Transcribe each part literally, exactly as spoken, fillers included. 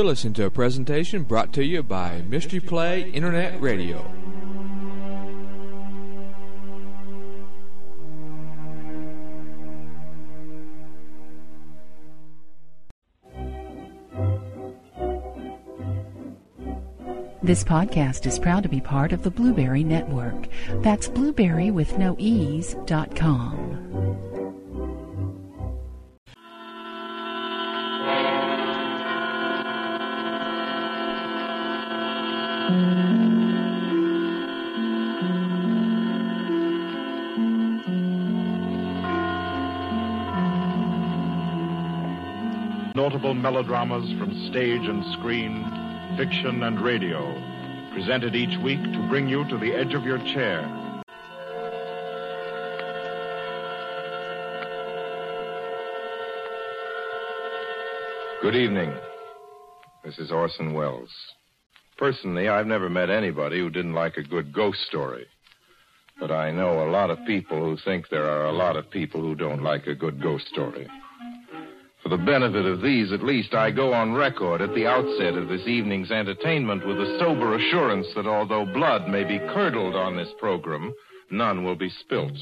You're listening to a presentation brought to you by Mystery Play Internet Radio. This podcast is proud to be part of the Blueberry Network. That's blueberry with no ease dot com. Notable melodramas from stage and screen, fiction and radio, presented each week to bring you to the edge of your chair. Good evening. This is Orson Welles. Personally, I've never met anybody who didn't like a good ghost story. But I know a lot of people who think there are a lot of people who don't like a good ghost story. For the benefit of these, at least, I go on record at the outset of this evening's entertainment with a sober assurance that although blood may be curdled on this program, none will be spilt.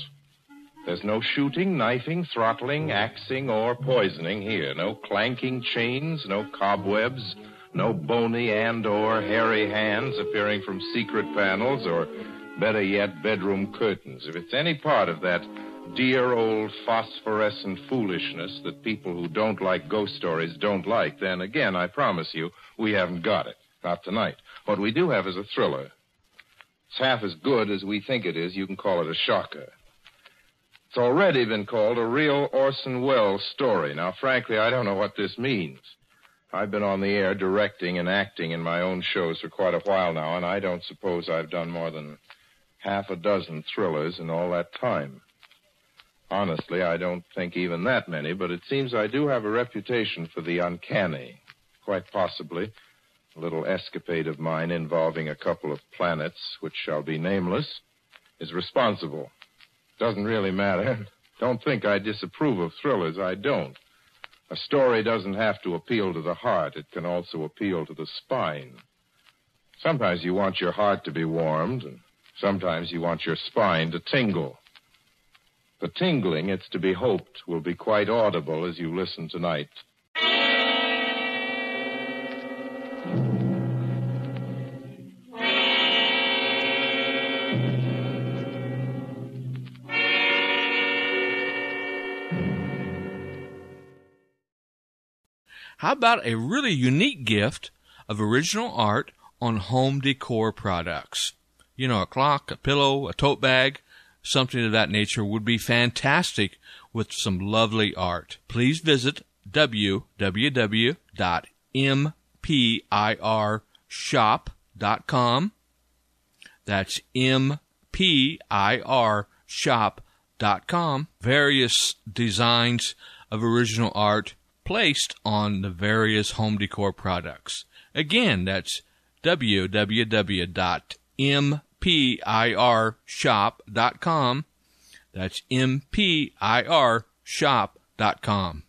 There's no shooting, knifing, throttling, axing, or poisoning here. No clanking chains, no cobwebs, no bony and or hairy hands appearing from secret panels or, better yet, bedroom curtains. If it's any part of that dear old phosphorescent foolishness that people who don't like ghost stories don't like, then again, I promise you, we haven't got it. Not tonight. What we do have is a thriller. It's half as good as we think it is. You can call it a shocker. It's already been called a real Orson Welles story. Now, frankly, I don't know what this means. I've been on the air directing and acting in my own shows for quite a while now, and I don't suppose I've done more than half a dozen thrillers in all that time. Honestly, I don't think even that many, but it seems I do have a reputation for the uncanny. Quite possibly, a little escapade of mine involving a couple of planets, which shall be nameless, is responsible. Doesn't really matter. Don't think I disapprove of thrillers. I don't. A story doesn't have to appeal to the heart. It can also appeal to the spine. Sometimes you want your heart to be warmed, and sometimes you want your spine to tingle. The tingling, it's to be hoped, will be quite audible as you listen tonight. How about a really unique gift of original art on home decor products? You know, a clock, a pillow, a tote bag. Something of that nature would be fantastic with some lovely art. Please visit w w w dot m p i r shop dot com. That's m p i r shop dot com. Various designs of original art placed on the various home decor products. Again, that's w w w dot m p i r shop dot com. m p i r shop dot com.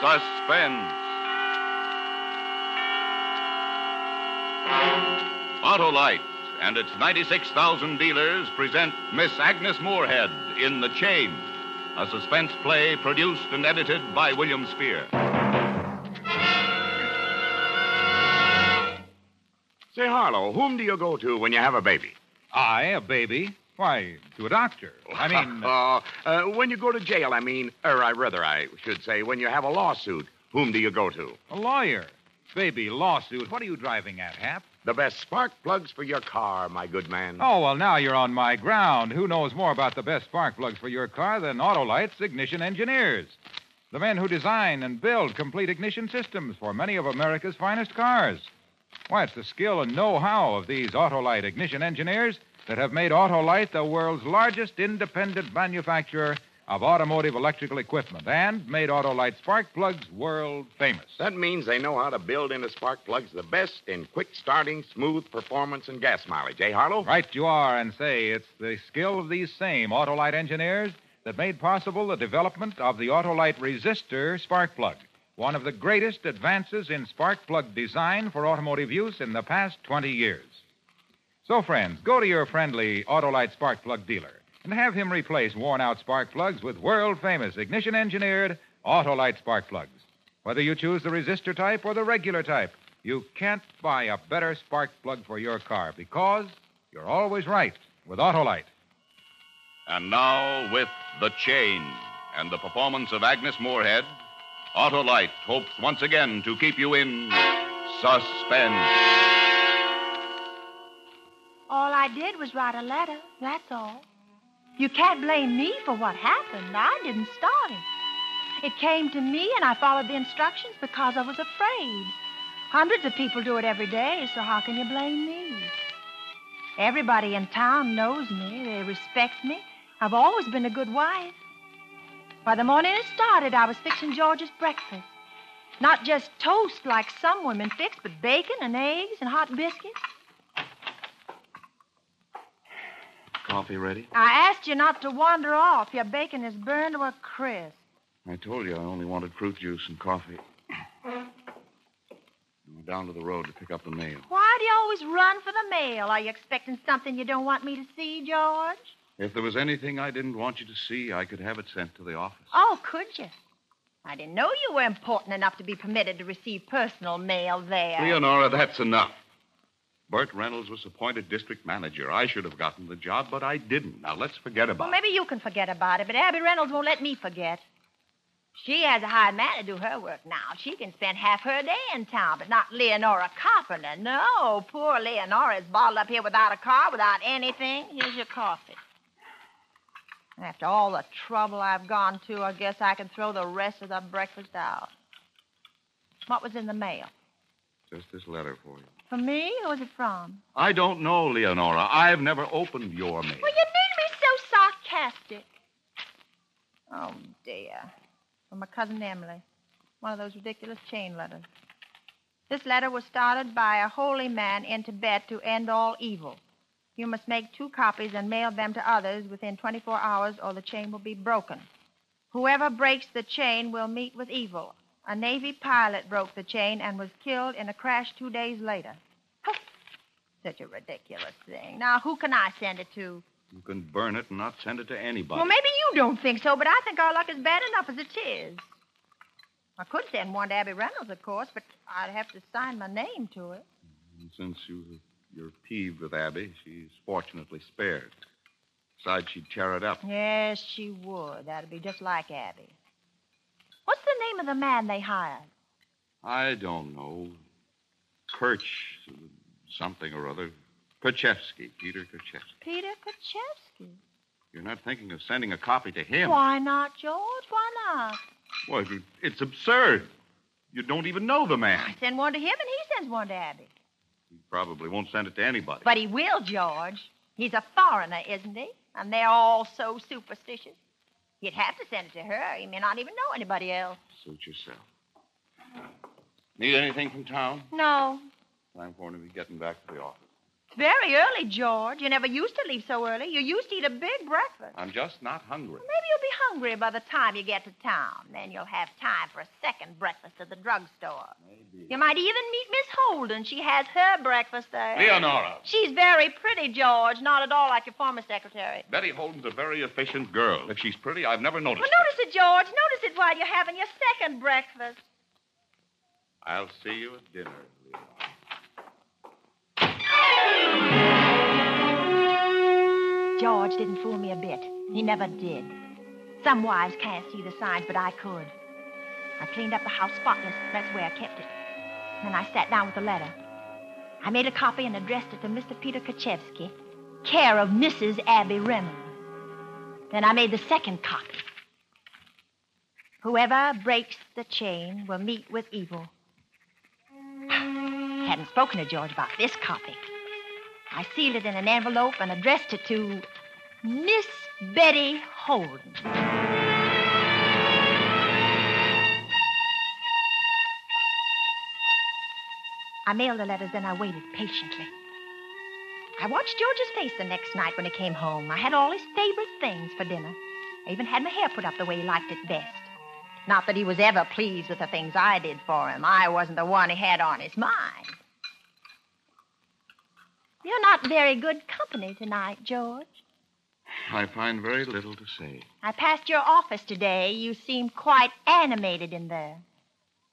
That's m p i r shop dot com. Suspense. Autolite and its ninety-six thousand dealers present Miss Agnes Moorhead in The Chain, a suspense play produced and edited by William Spear. Say, Harlow, whom do you go to when you have a baby? I, a baby? Why, to a doctor. I mean... uh, uh, when you go to jail, I mean... Or I, rather, I should say, when you have a lawsuit, whom do you go to? A lawyer. Baby, lawsuit. What are you driving at, Hap? The best spark plugs for your car, my good man. Oh, well, now you're on my ground. Who knows more about the best spark plugs for your car than Autolite's ignition engineers? The men who design and build complete ignition systems for many of America's finest cars. Why, it's the skill and know-how of these Autolite ignition engineers that have made Autolite the world's largest independent manufacturer of automotive electrical equipment and made Autolite spark plugs world famous. That means they know how to build into spark plugs the best in quick starting, smooth performance, and gas mileage, eh, Harlow? Right you are, and say, it's the skill of these same Autolite engineers that made possible the development of the Autolite resistor spark plug, one of the greatest advances in spark plug design for automotive use in the past twenty years. So, friends, go to your friendly Autolite spark plug dealer and have him replace worn-out spark plugs with world-famous, ignition-engineered Autolite spark plugs. Whether you choose the resistor type or the regular type, you can't buy a better spark plug for your car because you're always right with Autolite. And now, with The Chain and the performance of Agnes Moorhead, Autolite hopes once again to keep you in suspense. All I did was write a letter, that's all. You can't blame me for what happened. I didn't start it. It came to me, and I followed the instructions because I was afraid. Hundreds of people do it every day, so how can you blame me? Everybody in town knows me. They respect me. I've always been a good wife. By the morning it started, I was fixing George's breakfast. Not just toast like some women fix, but bacon and eggs and hot biscuits. Coffee ready? I asked you not to wander off. Your bacon is burned to a crisp. I told you I only wanted fruit juice and coffee. I'm down to the road to pick up the mail. Why do you always run for the mail? Are you expecting something you don't want me to see, George? If there was anything I didn't want you to see, I could have it sent to the office. Oh, could you? I didn't know you were important enough to be permitted to receive personal mail there. Leonora, that's enough. Bert Reynolds was appointed district manager. I should have gotten the job, but I didn't. Now, let's forget about it. Well, maybe you can forget about it, but Abby Reynolds won't let me forget. She has a hired man to do her work now. She can spend half her day in town, but not Leonora Coffinan. No, poor Leonora is bottled up here without a car, without anything. Here's your coffee. After all the trouble I've gone to, I guess I can throw the rest of the breakfast out. What was in the mail? Just this letter for you. For me? Who is it from? I don't know, Leonora. I've never opened your mail. Well, you made me so sarcastic. Oh, dear. From my cousin Emily. One of those ridiculous chain letters. This letter was started by a holy man in Tibet to end all evil. You must make two copies and mail them to others within twenty-four hours or the chain will be broken. Whoever breaks the chain will meet with evil. A Navy pilot broke the chain and was killed in a crash two days later. Such a ridiculous thing. Now, who can I send it to? You can burn it and not send it to anybody. Well, maybe you don't think so, but I think our luck is bad enough as it is. I could send one to Abby Reynolds, of course, but I'd have to sign my name to it. And since you, you're peeved with Abby, she's fortunately spared. Besides, she'd tear it up. Yes, she would. That'd be just like Abby. What's the name of the man they hired? I don't know. Perch, something or other. Kaczewski, Peter Kaczewski. Peter Kaczewski? You're not thinking of sending a copy to him. Why not, George? Why not? Well, it's absurd. You don't even know the man. I send one to him and he sends one to Abby. He probably won't send it to anybody. But he will, George. He's a foreigner, isn't he? And they're all so superstitious. You'd have to send it to her. You may not even know anybody else. Suit yourself. Need anything from town? No. Time for him to be getting back to the office. It's very early, George. You never used to leave so early. You used to eat a big breakfast. I'm just not hungry. Well, maybe you'll be hungry by the time you get to town. Then you'll have time for a second breakfast at the drugstore. Maybe. You might even meet Miss Holden. She has her breakfast there. Leonora. She's very pretty, George. Not at all like your former secretary. Betty Holden's a very efficient girl. If she's pretty, I've never noticed Well, notice it, it George. Notice it while you're having your second breakfast. I'll see you at dinner, Leonora. George didn't fool me a bit. He never did. Some wives can't see the signs, but I could. I cleaned up the house spotless. That's where I kept it. Then I sat down with the letter. I made a copy and addressed it to Mister Peter Kaczewski, care of Missus Abby Rimmel. Then I made the second copy. Whoever breaks the chain will meet with evil. I hadn't spoken to George about this copy. I sealed it in an envelope and addressed it to Miss Betty Holden. I mailed the letters, then I waited patiently. I watched George's face the next night when he came home. I had all his favorite things for dinner. I even had my hair put up the way he liked it best. Not that he was ever pleased with the things I did for him. I wasn't the one he had on his mind. You're not very good company tonight, George. I find very little to say. I passed your office today. You seemed quite animated in there.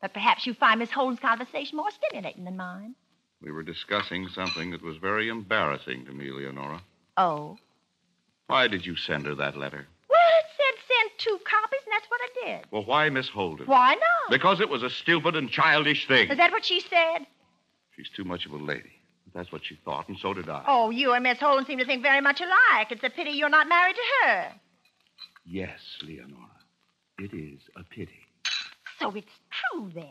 But perhaps you find Miss Holden's conversation more stimulating than mine. We were discussing something that was very embarrassing to me, Leonora. Oh? Why did you send her that letter? Well, it said send two copies, and that's what I did. Well, why Miss Holden? Why not? Because it was a stupid and childish thing. Is that what she said? She's too much of a lady. That's what she thought, and so did I. Oh, you and Miss Holden seem to think very much alike. It's a pity you're not married to her. Yes, Leonora, it is a pity. So it's true, then.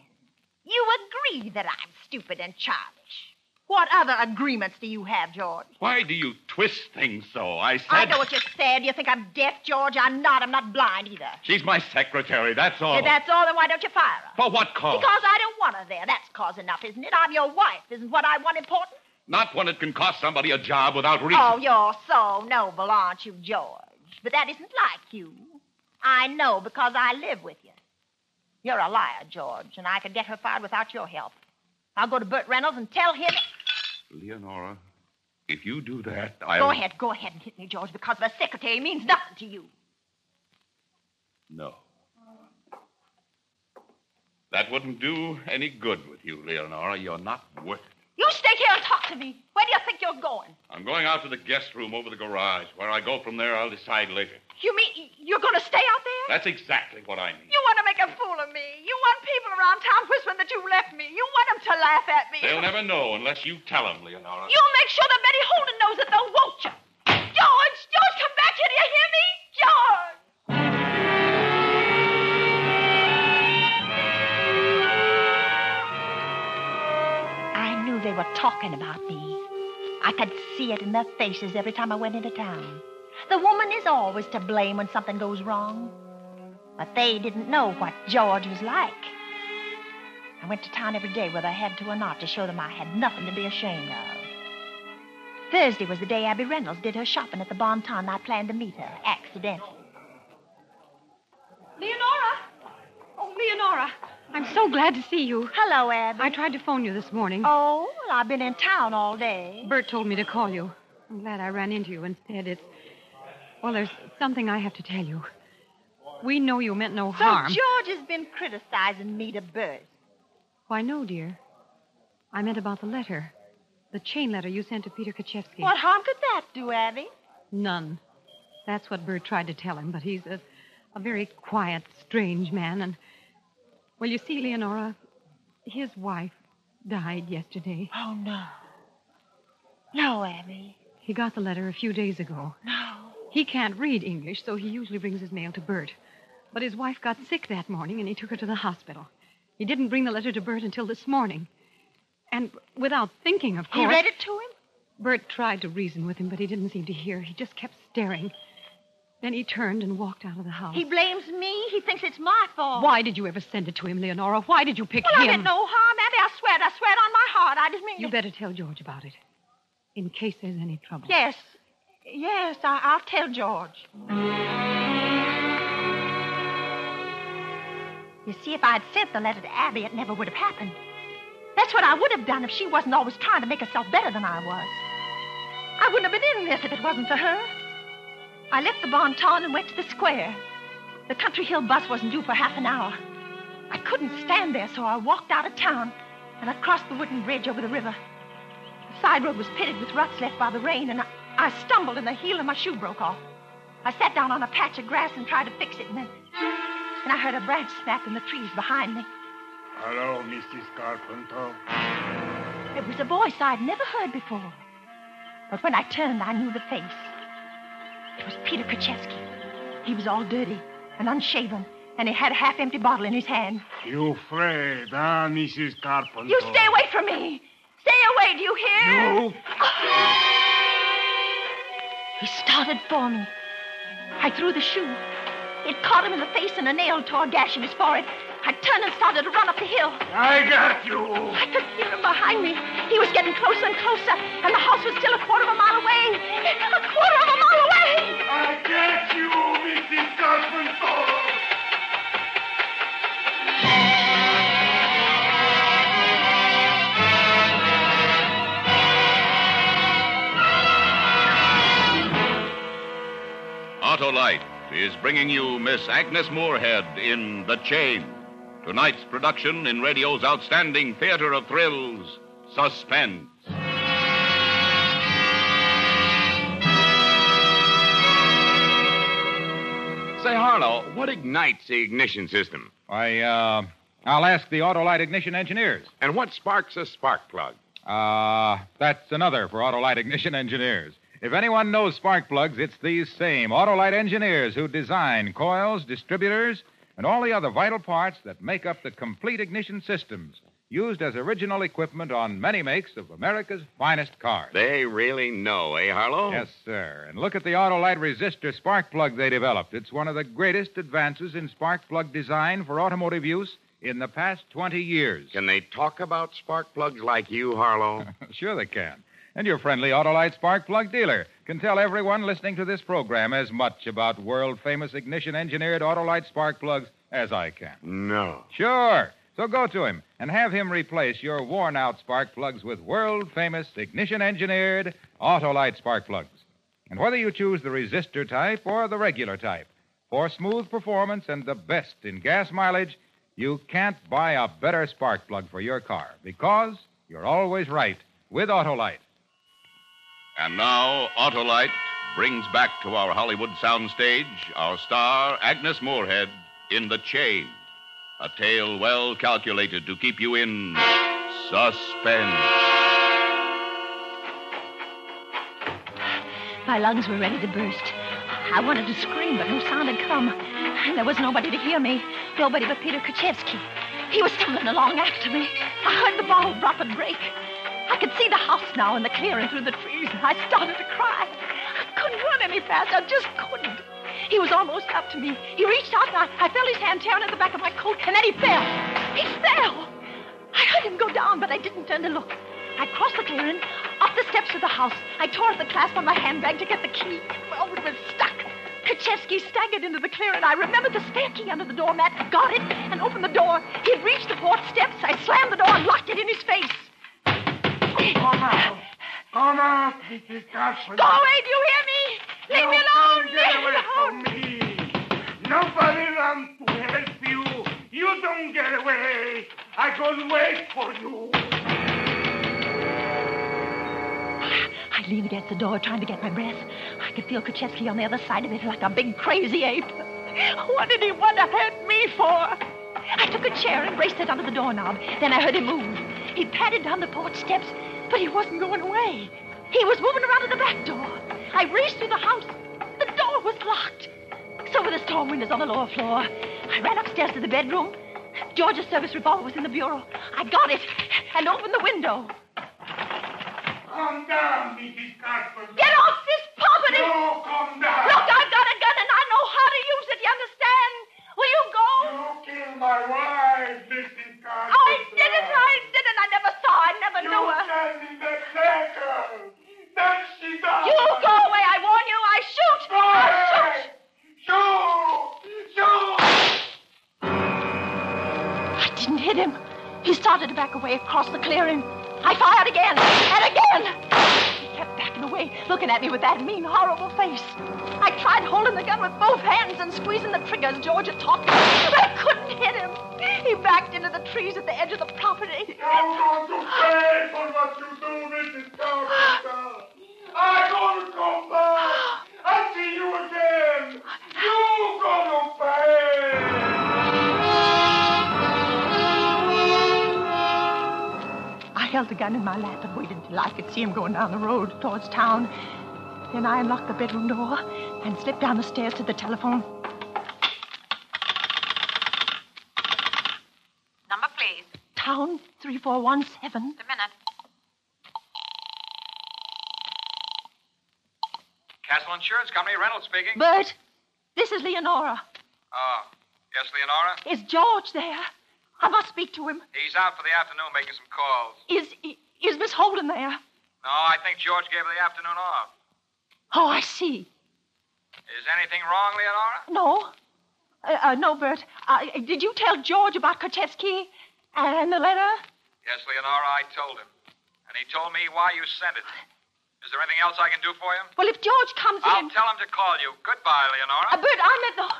You agree that I'm stupid and childish. What other agreements do you have, George? Why do you twist things so? I said... I know what you said. You think I'm deaf, George? I'm not. I'm not blind, either. She's my secretary, that's all. If that's all, then why don't you fire her? For what cause? Because I don't want her there. That's cause enough, isn't it? I'm your wife. Isn't what I want important? Not when it can cost somebody a job without reason. Oh, you're so noble, aren't you, George? But that isn't like you. I know, because I live with you. You're a liar, George, and I could get her fired without your help. I'll go to Bert Reynolds and tell him... Leonora, if you do that, I'll... Go ahead, go ahead and hit me, George, because the secretary means nothing to you. No. That wouldn't do any good with you, Leonora. You're not worth it. You stay here and talk to me. Where do you think you're going? I'm going out to the guest room over the garage. Where I go from there, I'll decide later. You mean you're going to stay out there? That's exactly what I mean. You want to make a fool of me. You want people around town whispering that you left me. You want them to laugh at me. They'll never know unless you tell them, Leonora. You'll make sure that Betty Holden knows it, though, won't you? George! George, come back here. Do you hear me? George! They were talking about me. I could see it in their faces every time I went into town. The woman is always to blame when something goes wrong. But they didn't know what George was like. I went to town every day, whether I had to or not, to show them I had nothing to be ashamed of. Thursday was the day Abby Reynolds did her shopping at the Bon Ton, and I planned to meet her, accidentally. Leonora! Oh, Leonora! I'm so glad to see you. Hello, Abby. I tried to phone you this morning. Oh, well, I've been in town all day. Bert told me to call you. I'm glad I ran into you instead. It's... Well, there's something I have to tell you. We know you meant no so harm. So George has been criticizing me to Bert. Why, no, dear. I meant about the letter. The chain letter you sent to Peter Kaczewski. What harm could that do, Abby? None. That's what Bert tried to tell him, but he's a, a very quiet, strange man, and... Well, you see, Leonora, his wife died yesterday. Oh, no. No, Abby. He got the letter a few days ago. No. He can't read English, so he usually brings his mail to Bert. But his wife got sick that morning, and he took her to the hospital. He didn't bring the letter to Bert until this morning. And without thinking, of course... He read it to him? Bert tried to reason with him, but he didn't seem to hear. He just kept staring. Then he turned and walked out of the house. He blames me. He thinks it's my fault. Why did you ever send it to him, Leonora? Why did you pick well, him? Well, I meant no harm, Abby. I swear it. I swear it on my heart. I didn't mean You to... better tell George about it, in case there's any trouble. Yes. Yes, I- I'll tell George. You see, if I'd sent the letter to Abby, it never would have happened. That's what I would have done if she wasn't always trying to make herself better than I was. I wouldn't have been in this if it wasn't for her. I left the Bon Ton and went to the square. The Country Hill bus wasn't due for half an hour. I couldn't stand there, so I walked out of town, and I crossed the wooden bridge over the river. The side road was pitted with ruts left by the rain, and I, I stumbled, and the heel of my shoe broke off. I sat down on a patch of grass and tried to fix it, and then and I heard a branch snap in the trees behind me. Hello, Missus Carpenter. It was a voice I'd never heard before. But when I turned, I knew the face. It was Peter Kaczewski. He was all dirty and unshaven, and he had a half-empty bottle in his hand. You afraid, huh, Missus Carpenter? You stay away from me. Stay away, do you hear? You... Oh. He started for me. I threw the shoe. It caught him in the face and a nail tore a gash in his forehead. I turned and started to run up the hill. I got you. I could hear him behind me. He was getting closer and closer, and the house was still a quarter of a mile away. A quarter of a mile away. I got you, Missus Goldenthal. Autolite is bringing you Miss Agnes Moorhead in The Chain, tonight's production in radio's outstanding theater of thrills, Suspense. Say, Harlow, what ignites the ignition system? I, uh, I'll ask the Autolite ignition engineers. And what sparks a spark plug? Uh, that's another for Autolite ignition engineers. If anyone knows spark plugs, it's these same Autolite engineers who design coils, distributors, and all the other vital parts that make up the complete ignition systems used as original equipment on many makes of America's finest cars. They really know, eh, Harlow? Yes, sir. And look at the Autolite resistor spark plug they developed. It's one of the greatest advances in spark plug design for automotive use in the past twenty years. Can they talk about spark plugs like you, Harlow? Sure they can. And your friendly Autolite spark plug dealer can tell everyone listening to this program as much about world-famous ignition-engineered Autolite spark plugs as I can. No. Sure. So go to him and have him replace your worn-out spark plugs with world-famous ignition-engineered Autolite spark plugs. And whether you choose the resistor type or the regular type, for smooth performance and the best in gas mileage, you can't buy a better spark plug for your car because you're always right with Autolite. And now, Autolite brings back to our Hollywood soundstage our star, Agnes Moorhead, in The Chain, a tale well calculated to keep you in suspense. My lungs were ready to burst. I wanted to scream, but no sound had come. And there was nobody to hear me, nobody but Peter Kaczewski. He was stumbling along after me. I heard the ball drop and break. I could see the house now in the clearing through the trees, and I started to cry. I couldn't run any faster. I just couldn't. He was almost up to me. He reached out, and I, I felt his hand tearing at the back of my coat, and then he fell. He fell. I heard him go down, but I didn't turn to look. I crossed the clearing, up the steps of the house. I tore at the clasp on my handbag to get the key. Oh, it was stuck. Kaczewski staggered into the clearing. I remembered the spare key under the doormat, got it, and opened the door. He had reached the porch steps. I slammed the door and locked it in his face. Go now. Go now, Missus Cosman. Go away, do you hear me? Leave no, me alone. Get Leave away alone. From me. Nobody runs to help you. You don't get away. I go to wait for you. I leaned against the door trying to get my breath. I could feel Kaczewski on the other side of it like a big crazy ape. What did he want to hurt me for? I took a chair and braced it under the doorknob. Then I heard him move. He padded down the porch steps, but he wasn't going away. He was moving around to the back door. I raced through the house. The door was locked. So were the storm windows on the lower floor. I ran upstairs to the bedroom. George's service revolver was in the bureau. I got it and opened the window. Come down, Missus Carpenter. Get off this property. No, come down. Look, I've got a gun and I know how to use it, you understand? Will you go? You killed my wife, Missus Carpenter. I didn't, I didn't. I never saw, I never you knew her. You sent me the letter. Then she died. You go away, I warn you. I shoot. Go I shoot. Shoot. Shoot. I didn't hit him. He started to back away across the clearing. I fired again and again. He kept backing away, looking at me with that mean, horrible face. I tried holding the gun with both hands and squeezing the trigger as Georgia talked, but I couldn't hit him. He backed into the trees at the edge of the property. I'm going to pay for what you do, Missus Carpenter. I'm going to come back. I'll see you again. You're going to pay. I held the gun in my lap and waited till I could see him going down the road towards town. Then I unlocked the bedroom door and slipped down the stairs to the telephone. Number, please. Town three four one seven. Just a minute. Castle Insurance Company, Reynolds speaking. Bert, this is Leonora. Oh, yes, Leonora? Is George there? I must speak to him. He's out for the afternoon making some calls. Is is Miss Holden there? No, I think George gave her the afternoon off. Oh, I see. Is anything wrong, Leonora? No. Uh, uh, no, Bert. Uh, did you tell George about Kaczewski and the letter? Yes, Leonora, I told him. And he told me why you sent it. Is there anything else I can do for you? Well, if George comes I'll in... I'll tell him to call you. Goodbye, Leonora. Uh, Bert, I'm at the...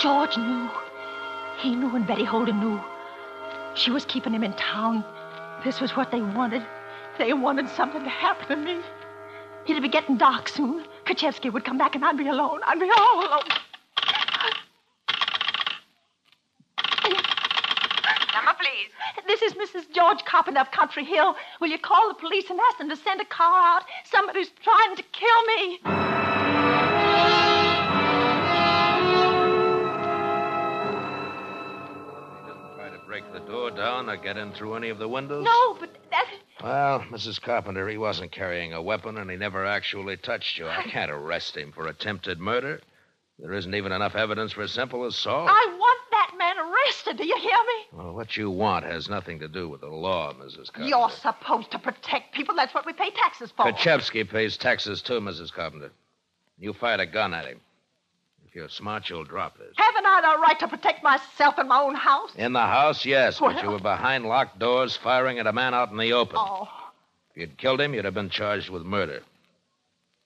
George knew. He knew and Betty Holden knew. She was keeping him in town. This was what they wanted. They wanted something to happen to me. It'd be getting dark soon. Kaczewski would come back and I'd be alone. I'd be all alone. Emma, please. This is Missus George Carpenter of Country Hill. Will you call the police and ask them to send a car out? Somebody's trying to kill me. Break the door down or get in through any of the windows? No, but that... Well, Missus Carpenter, he wasn't carrying a weapon and he never actually touched you. I can't arrest him for attempted murder. There isn't even enough evidence for a simple assault. I want that man arrested, do you hear me? Well, what you want has nothing to do with the law, Missus Carpenter. You're supposed to protect people. That's what we pay taxes for. Kaczewski pays taxes too, Missus Carpenter. You fired a gun at him. If you're smart, you'll drop this. Haven't I the right to protect myself in my own house? In the house, yes, well, but you were behind locked doors firing at a man out in the open. Oh. If you'd killed him, you'd have been charged with murder.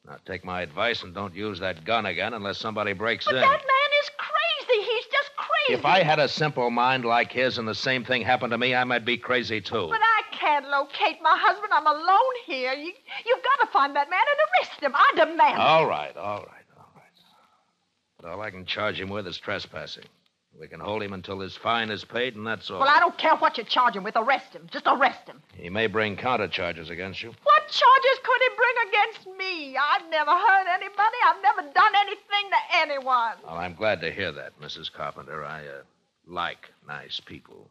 Now, take my advice and don't use that gun again unless somebody breaks but in. But that man is crazy. He's just crazy. If I had a simple mind like his and the same thing happened to me, I might be crazy, too. But I can't locate my husband. I'm alone here. You, you've got to find that man and arrest him. I demand it. All right, all right. All I can charge him with is trespassing. We can hold him until his fine is paid, and that's all. Well, I don't care what you charge him with. Arrest him. Just arrest him. He may bring counter-charges against you. What charges could he bring against me? I've never hurt anybody. I've never done anything to anyone. Well, I'm glad to hear that, Missus Carpenter. I, uh, like nice people.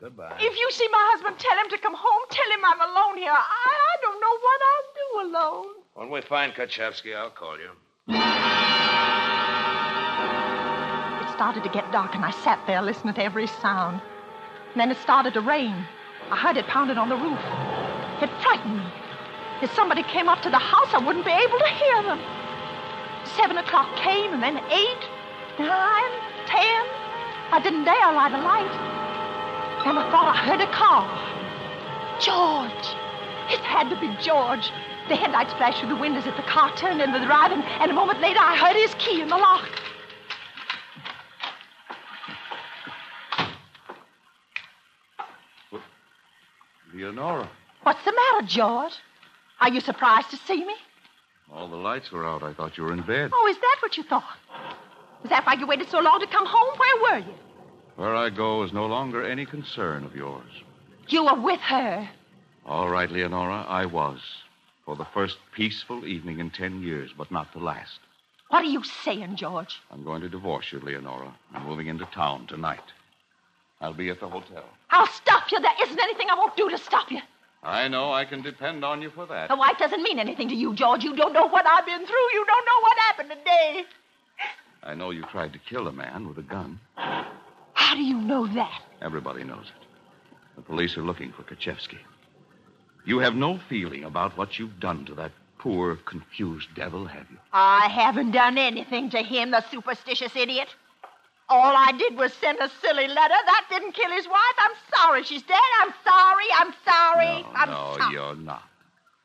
Goodbye. If you see my husband, tell him to come home. Tell him I'm alone here. I, I don't know what I'll do alone. When we find Kaczewski, I'll call you. It started to get dark, and I sat there listening to every sound. And then it started to rain. I heard it pounding on the roof. It frightened me. If somebody came up to the house, I wouldn't be able to hear them. Seven o'clock came, and then eight, nine, ten. I didn't dare light a light. Then I thought I heard a car. George. It had to be George. The headlights flashed through the windows as the car turned into the drive, and, and a moment later, I heard his key in the lock. Leonora. What's the matter, George? Are you surprised to see me? All the lights were out. I thought you were in bed. Oh, is that what you thought? Is that why you waited so long to come home? Where were you? Where I go is no longer any concern of yours. You were with her. All right, Leonora, I was. For the first peaceful evening in ten years, but not the last. What are you saying, George? I'm going to divorce you, Leonora. I'm moving into town tonight. I'll be at the hotel. I'll stop you. There isn't anything I won't do to stop you. I know. I can depend on you for that. Oh, it doesn't mean anything to you, George. You don't know what I've been through. You don't know what happened today. I know you tried to kill a man with a gun. How do you know that? Everybody knows it. The police are looking for Kaczewski. You have no feeling about what you've done to that poor, confused devil, have you? I haven't done anything to him, the superstitious idiot. All I did was send a silly letter. That didn't kill his wife. I'm sorry she's dead. I'm sorry. I'm sorry. No, I'm no, sorry. You're not.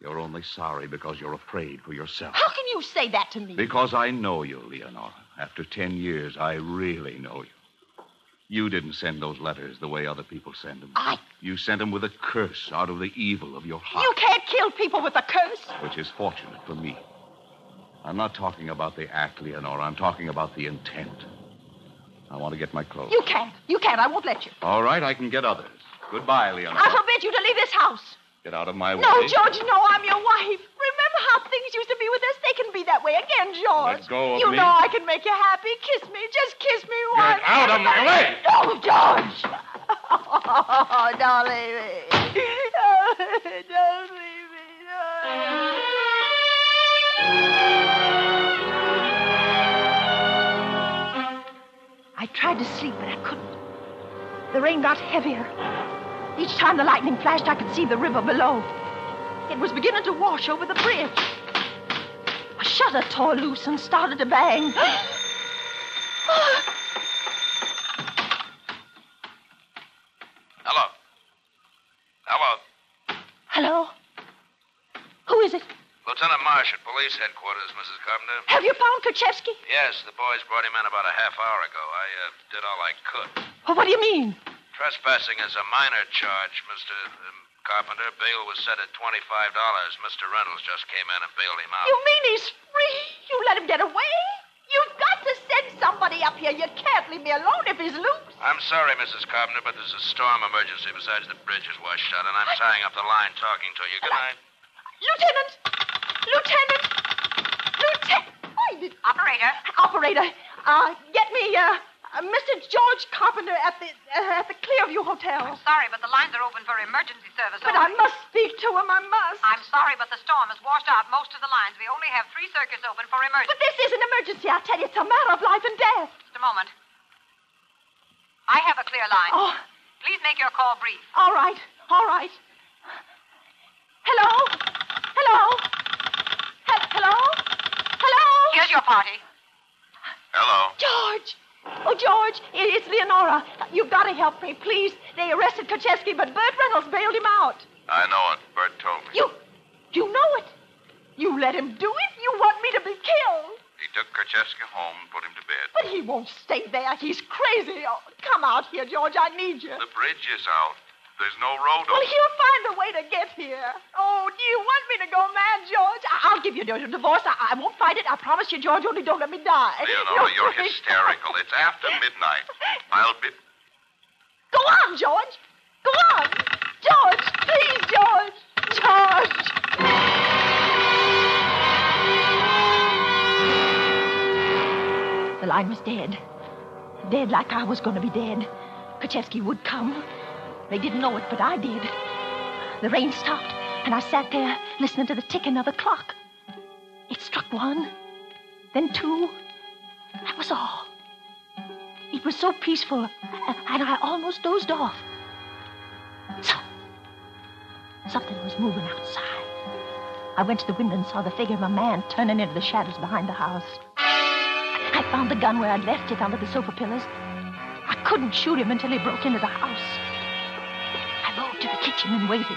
You're only sorry because you're afraid for yourself. How can you say that to me? Because I know you, Leonora. After ten years, I really know you. You didn't send those letters the way other people send them. I... You sent them with a curse out of the evil of your heart. You can't kill people with a curse. Which is fortunate for me. I'm not talking about the act, Leonora. I'm talking about the intent. I want to get my clothes. You can't. You can't. I won't let you. All right, I can get others. Goodbye, Leonora. I forbid you to leave this house. Get out of my way. No, George, no. I'm your wife. Remember how things used to be with us? They can be that way again, George. Let go of you me. You know I can make you happy. Kiss me. Just kiss me once. Get out of my way. No, George. Oh, don't leave me. Oh, don't leave me. No. I tried to sleep, but I couldn't. The rain got heavier. Each time the lightning flashed, I could see the river below. It was beginning to wash over the bridge. A shutter tore loose and started to bang. Hello. Hello. Hello? Who is it? Lieutenant Marsh at police headquarters, Missus Carpenter. Have you found Kaczewski? Yes, the boys brought him in about a half hour ago. I uh, did all I could. Well, what do you mean? Trespassing is a minor charge, Mister Um, Carpenter. Bail was set at twenty-five dollars. Mister Reynolds just came in and bailed him out. You mean he's free? You let him get away? You've got to send somebody up here. You can't leave me alone if he's loose. I'm sorry, Missus Carpenter, but there's a storm emergency. Besides, the bridge is washed out, and I'm I... tying up the line talking to you. Good I... night. Lieutenant! Lieutenant! Lieutenant! I did... Operator. Operator, uh, get me, uh, uh, Mister George Carpenter at the uh, at the Clearview Hotel. I'm sorry, but the lines are open for emergency service. But only. I must speak to him. I must. I'm sorry, but the storm has washed out most of the lines. We only have three circuits open for emergency. But this is an emergency. I tell you, it's a matter of life and death. Just a moment. I have a clear line. Oh. Please make your call brief. All right. All right. Hello? Hello? He- hello? Hello? Here's your party. Hello. George. Oh, George, it's Leonora. You've got to help me, please. They arrested Kaczewski, but Bert Reynolds bailed him out. I know it. Bert told me. You you know it? You let him do it? You want me to be killed? He took Kaczewski home and put him to bed. But he won't stay there. He's crazy. Oh, come out here, George. I need you. The bridge is out. There's no road well, over. Well, he'll find a way to get here. Oh, do you want me to go mad, George? I- I'll give you a divorce. I-, I won't fight it. I promise you, George, only don't let me die. Leonora, you're hysterical. It's after midnight. I'll be... Go on, George. Go on. George, please, George. George. The line was dead. Dead like I was going to be dead. Kaczewski would come. They didn't know it, but I did. The rain stopped, and I sat there listening to the ticking of the clock. It struck one, then two. That was all. It was so peaceful, and I almost dozed off. So, something was moving outside. I went to the window and saw the figure of a man turning into the shadows behind the house. I found the gun where I'd left it under the sofa pillars. I couldn't shoot him until he broke into the house. To the kitchen and waited.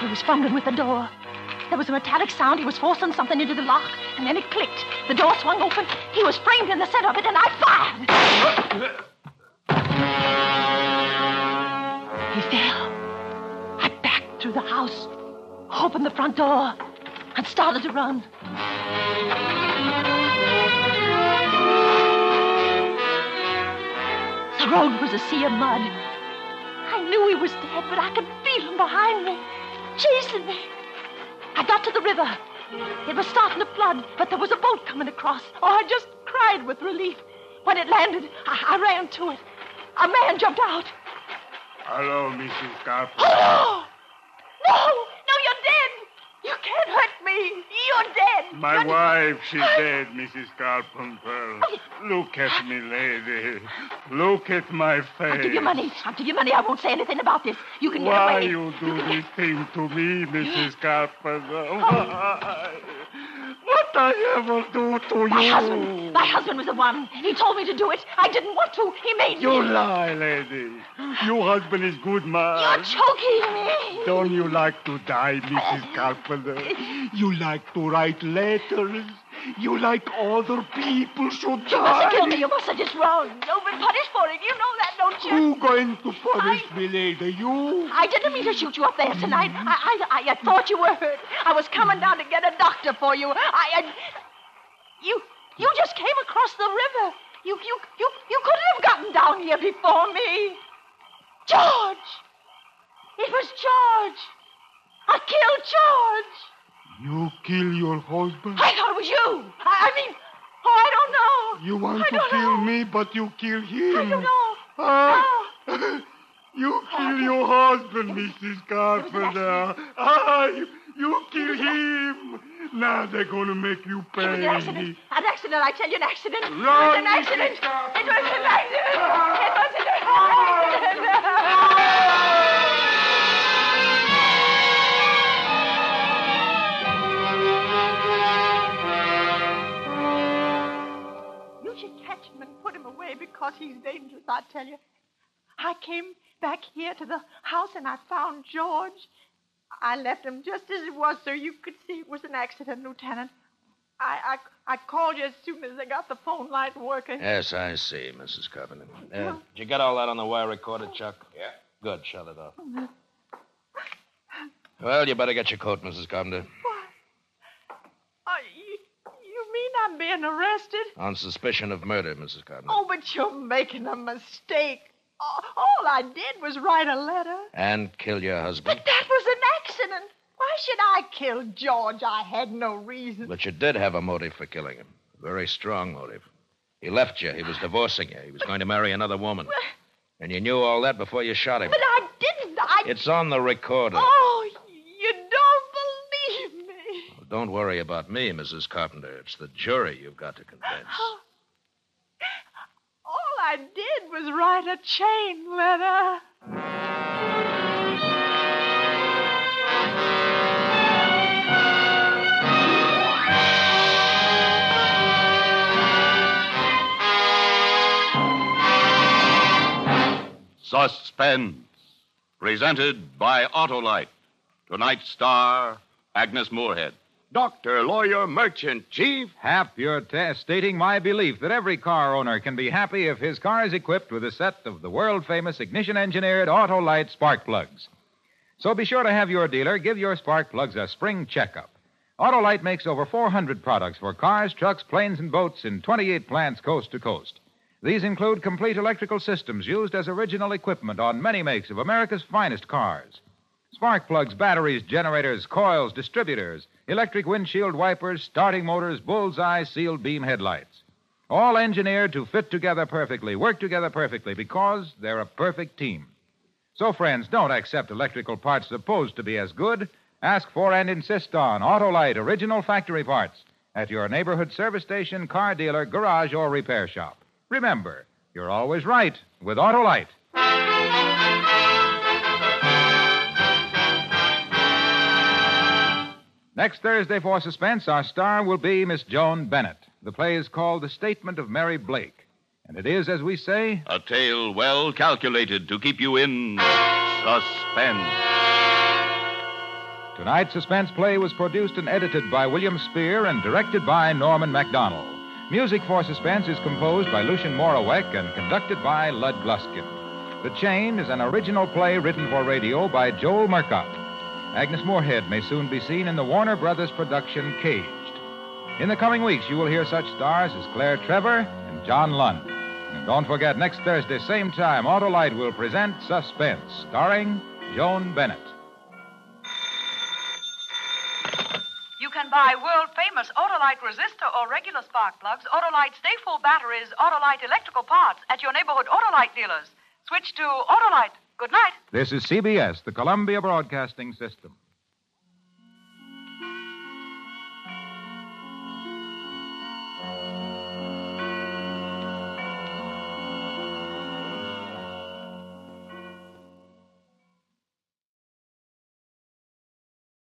He was fumbling with the door. There was a metallic sound. He was forcing something into the lock, and then it clicked. The door swung open. He was framed in the center of it, and I fired. He fell. I backed through the house, opened the front door, and started to run. The road was a sea of mud. I knew he was dead, but I could feel him behind me, chasing me. I got to the river. It was starting to flood, but there was a boat coming across. Oh, I just cried with relief. When it landed, I, I ran to it. A man jumped out. Hello, Missus Carpenter. Oh, no! No, no, you're dead. You can't hurt me. You're dead. My you're wife, she's I... dead, Missus Carpenter. I... Look at me, lady. Look at my face. I'll give you money. I'll give you money. I won't say anything about this. You can Why get away. Why you do you this get... thing to me, Missus Carpenter? Oh. Why? What I ever do to you? My husband. My husband was the one. He told me to do it. I didn't want to. He made you me. You lie, lady. Your husband is good, man. You're choking me. Don't you like to die, Missus Carpenter? You like to write letters. You like other people should die. You mustn't kill me. You mustn't. It's wrong. You've been punished for it. You know that, don't you? Who going to punish I... me later? You? I didn't mean to shoot you up there tonight. I, I, I thought you were hurt. I was coming down to get a doctor for you. I, I... You you just came across the river. You, you, you, you couldn't have gotten down here before me. George! It was George. I killed George. You kill your husband? I thought it was you. I, I mean, oh, I don't know. You want I to kill know. me, but you kill him. I don't know. Ah. No. You kill your husband, Missus Carpenter. I, you kill him. Now they're going to make you pay. It was an accident. An accident, I tell you, an accident. Run, it was an accident. It was an accident. It was an accident. You should catch him and put him away because he's dangerous, I tell you. I came back here to the house and I found George. I left him just as it was, so you could see it was an accident, Lieutenant. I I, I called you as soon as I got the phone light working. Yes, I see, Missus Carpenter. Uh, well, did you get all that on the wire recorder, Chuck? Yeah. Good, shut it off. Well, you better get your coat, Missus Carpenter. What? Uh, you, you mean I'm being arrested? On suspicion of murder, Missus Carpenter. Oh, but you're making a mistake. All I did was write a letter. And kill your husband. But that was an accident. Why should I kill George? I had no reason. But you did have a motive for killing him. A very strong motive. He left you. He was divorcing you. He was but, going to marry another woman. Well, and you knew all that before you shot him. But I didn't. I... It's on the recorder. Oh, you don't believe me. Well, don't worry about me, Missus Carpenter. It's the jury you've got to convince. Oh. I did was write a chain letter. Suspense, presented by Autolite. Tonight's star, Agnes Moorhead. Doctor, lawyer, merchant, chief. Hap your test, stating my belief that every car owner can be happy if his car is equipped with a set of the world-famous ignition-engineered Autolite spark plugs. So be sure to have your dealer give your spark plugs a spring checkup. Autolite makes over four hundred products for cars, trucks, planes, and boats in twenty-eight plants coast to coast. These include complete electrical systems used as original equipment on many makes of America's finest cars. Spark plugs, batteries, generators, coils, distributors, electric windshield wipers, starting motors, bullseye, sealed beam headlights. All engineered to fit together perfectly, work together perfectly, because they're a perfect team. So, friends, don't accept electrical parts supposed to be as good. Ask for and insist on Autolite original factory parts at your neighborhood service station, car dealer, garage, or repair shop. Remember, you're always right with Autolite. Next Thursday for Suspense, our star will be Miss Joan Bennett. The play is called The Statement of Mary Blake. And it is, as we say, a tale well calculated to keep you in suspense. Tonight's Suspense play was produced and edited by William Spear and directed by Norman MacDonald. Music for Suspense is composed by Lucien Moraweck and conducted by Lud Gluskin. The Chain is an original play written for radio by Joel Murcott. Agnes Moorhead may soon be seen in the Warner Brothers production Caged. In the coming weeks, you will hear such stars as Claire Trevor and John Lund. And don't forget, next Thursday, same time, Autolite will present Suspense, starring Joan Bennett. You can buy world-famous Autolite resistor or regular spark plugs, Autolite stay-full batteries, Autolite electrical parts at your neighborhood Autolite dealers. Switch to Autolite. Good night. This is C B S, the Columbia Broadcasting System.